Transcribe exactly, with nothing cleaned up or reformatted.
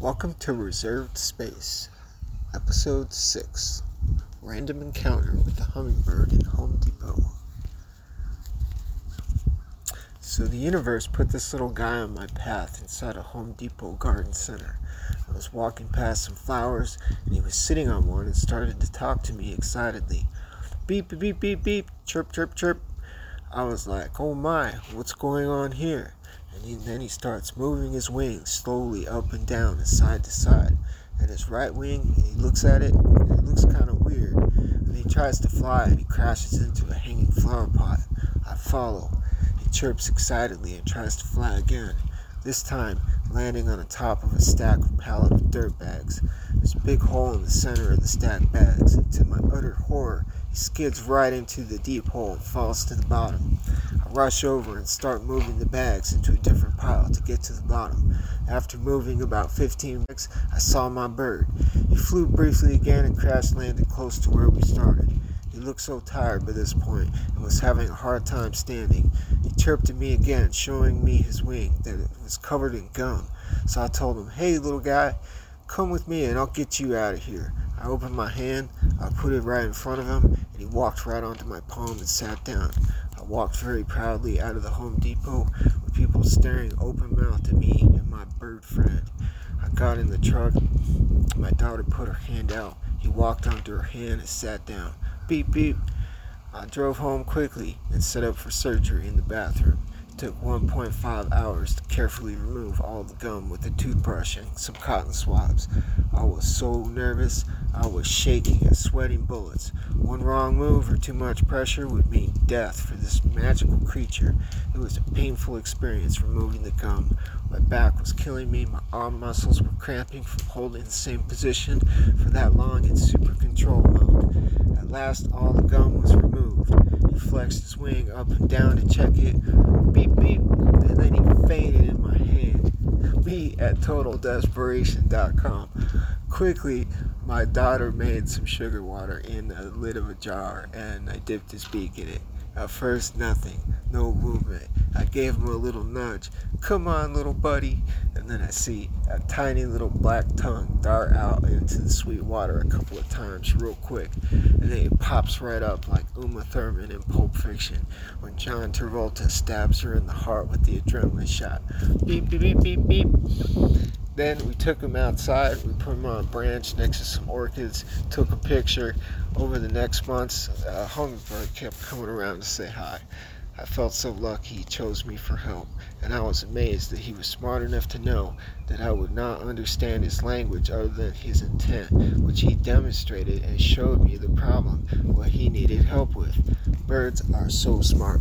Welcome to Reserved Space, Episode six, Random Encounter with the Hummingbird in Home Depot. So the universe put this little guy on my path inside a Home Depot garden center. I was walking past some flowers, and he was sitting on one and started to talk to me excitedly. Beep, beep, beep, beep, beep, chirp, chirp, chirp. I was like, oh my, what's going on here? And then he starts moving his wings slowly up and down and side to side. And his right wing, he looks at it, and it looks kind of weird. And he tries to fly, and he crashes into a hanging flower pot. I follow. He chirps excitedly and tries to fly again, this time landing on the top of a stack of pallet of dirt bags. There's a big hole in the center of the stacked bags, and to my utter horror, he skids right into the deep hole and falls to the bottom. I rush over and start moving the bags into a different pile to get to the bottom. After moving about fifteen bags, I saw my bird. He flew briefly again and crash landed close to where we started. He looked so tired by this point and was having a hard time standing. He chirped at me again, showing me his wing that it was covered in gum. So I told him, hey little guy, come with me and I'll get you out of here. I opened my hand, I put it right in front of him, and he walked right onto my palm and sat down. I walked very proudly out of the Home Depot with people staring open-mouthed at me and my bird friend. I got in the truck. My daughter put her hand out. He walked onto her hand and sat down. Beep, beep. I drove home quickly and set up for surgery in the bathroom. It took one point five hours to carefully remove all the gum with a toothbrush and some cotton swabs. I was so nervous. I was shaking and sweating bullets. One wrong move or too much pressure would mean death for this magical creature. It was a painful experience removing the gum. My back was killing me. My arm muscles were cramping from holding the same position for that long in super control mode. At last, all the gum was removed. He flexed his wing up and down to check it. Beep, beep. And then he fainted in my hand. Me at total desperation dot com. Quickly, my daughter made some sugar water in the lid of a jar, and I dipped his beak in it. At first, nothing, no movement. I gave him a little nudge, come on, little buddy, and then I see a tiny little black tongue dart out into the sweet water a couple of times real quick, and then it pops right up like Uma Thurman in Pulp Fiction when John Travolta stabs her in the heart with the adrenaline shot. Beep, beep, beep, beep, beep. Then we took him outside, we put him on a branch next to some orchids, took a picture. Over the next months, a hummingbird kept coming around to say hi. I felt so lucky he chose me for help, and I was amazed that he was smart enough to know that I would not understand his language other than his intent, which he demonstrated and showed me the problem, what he needed help with. Birds are so smart.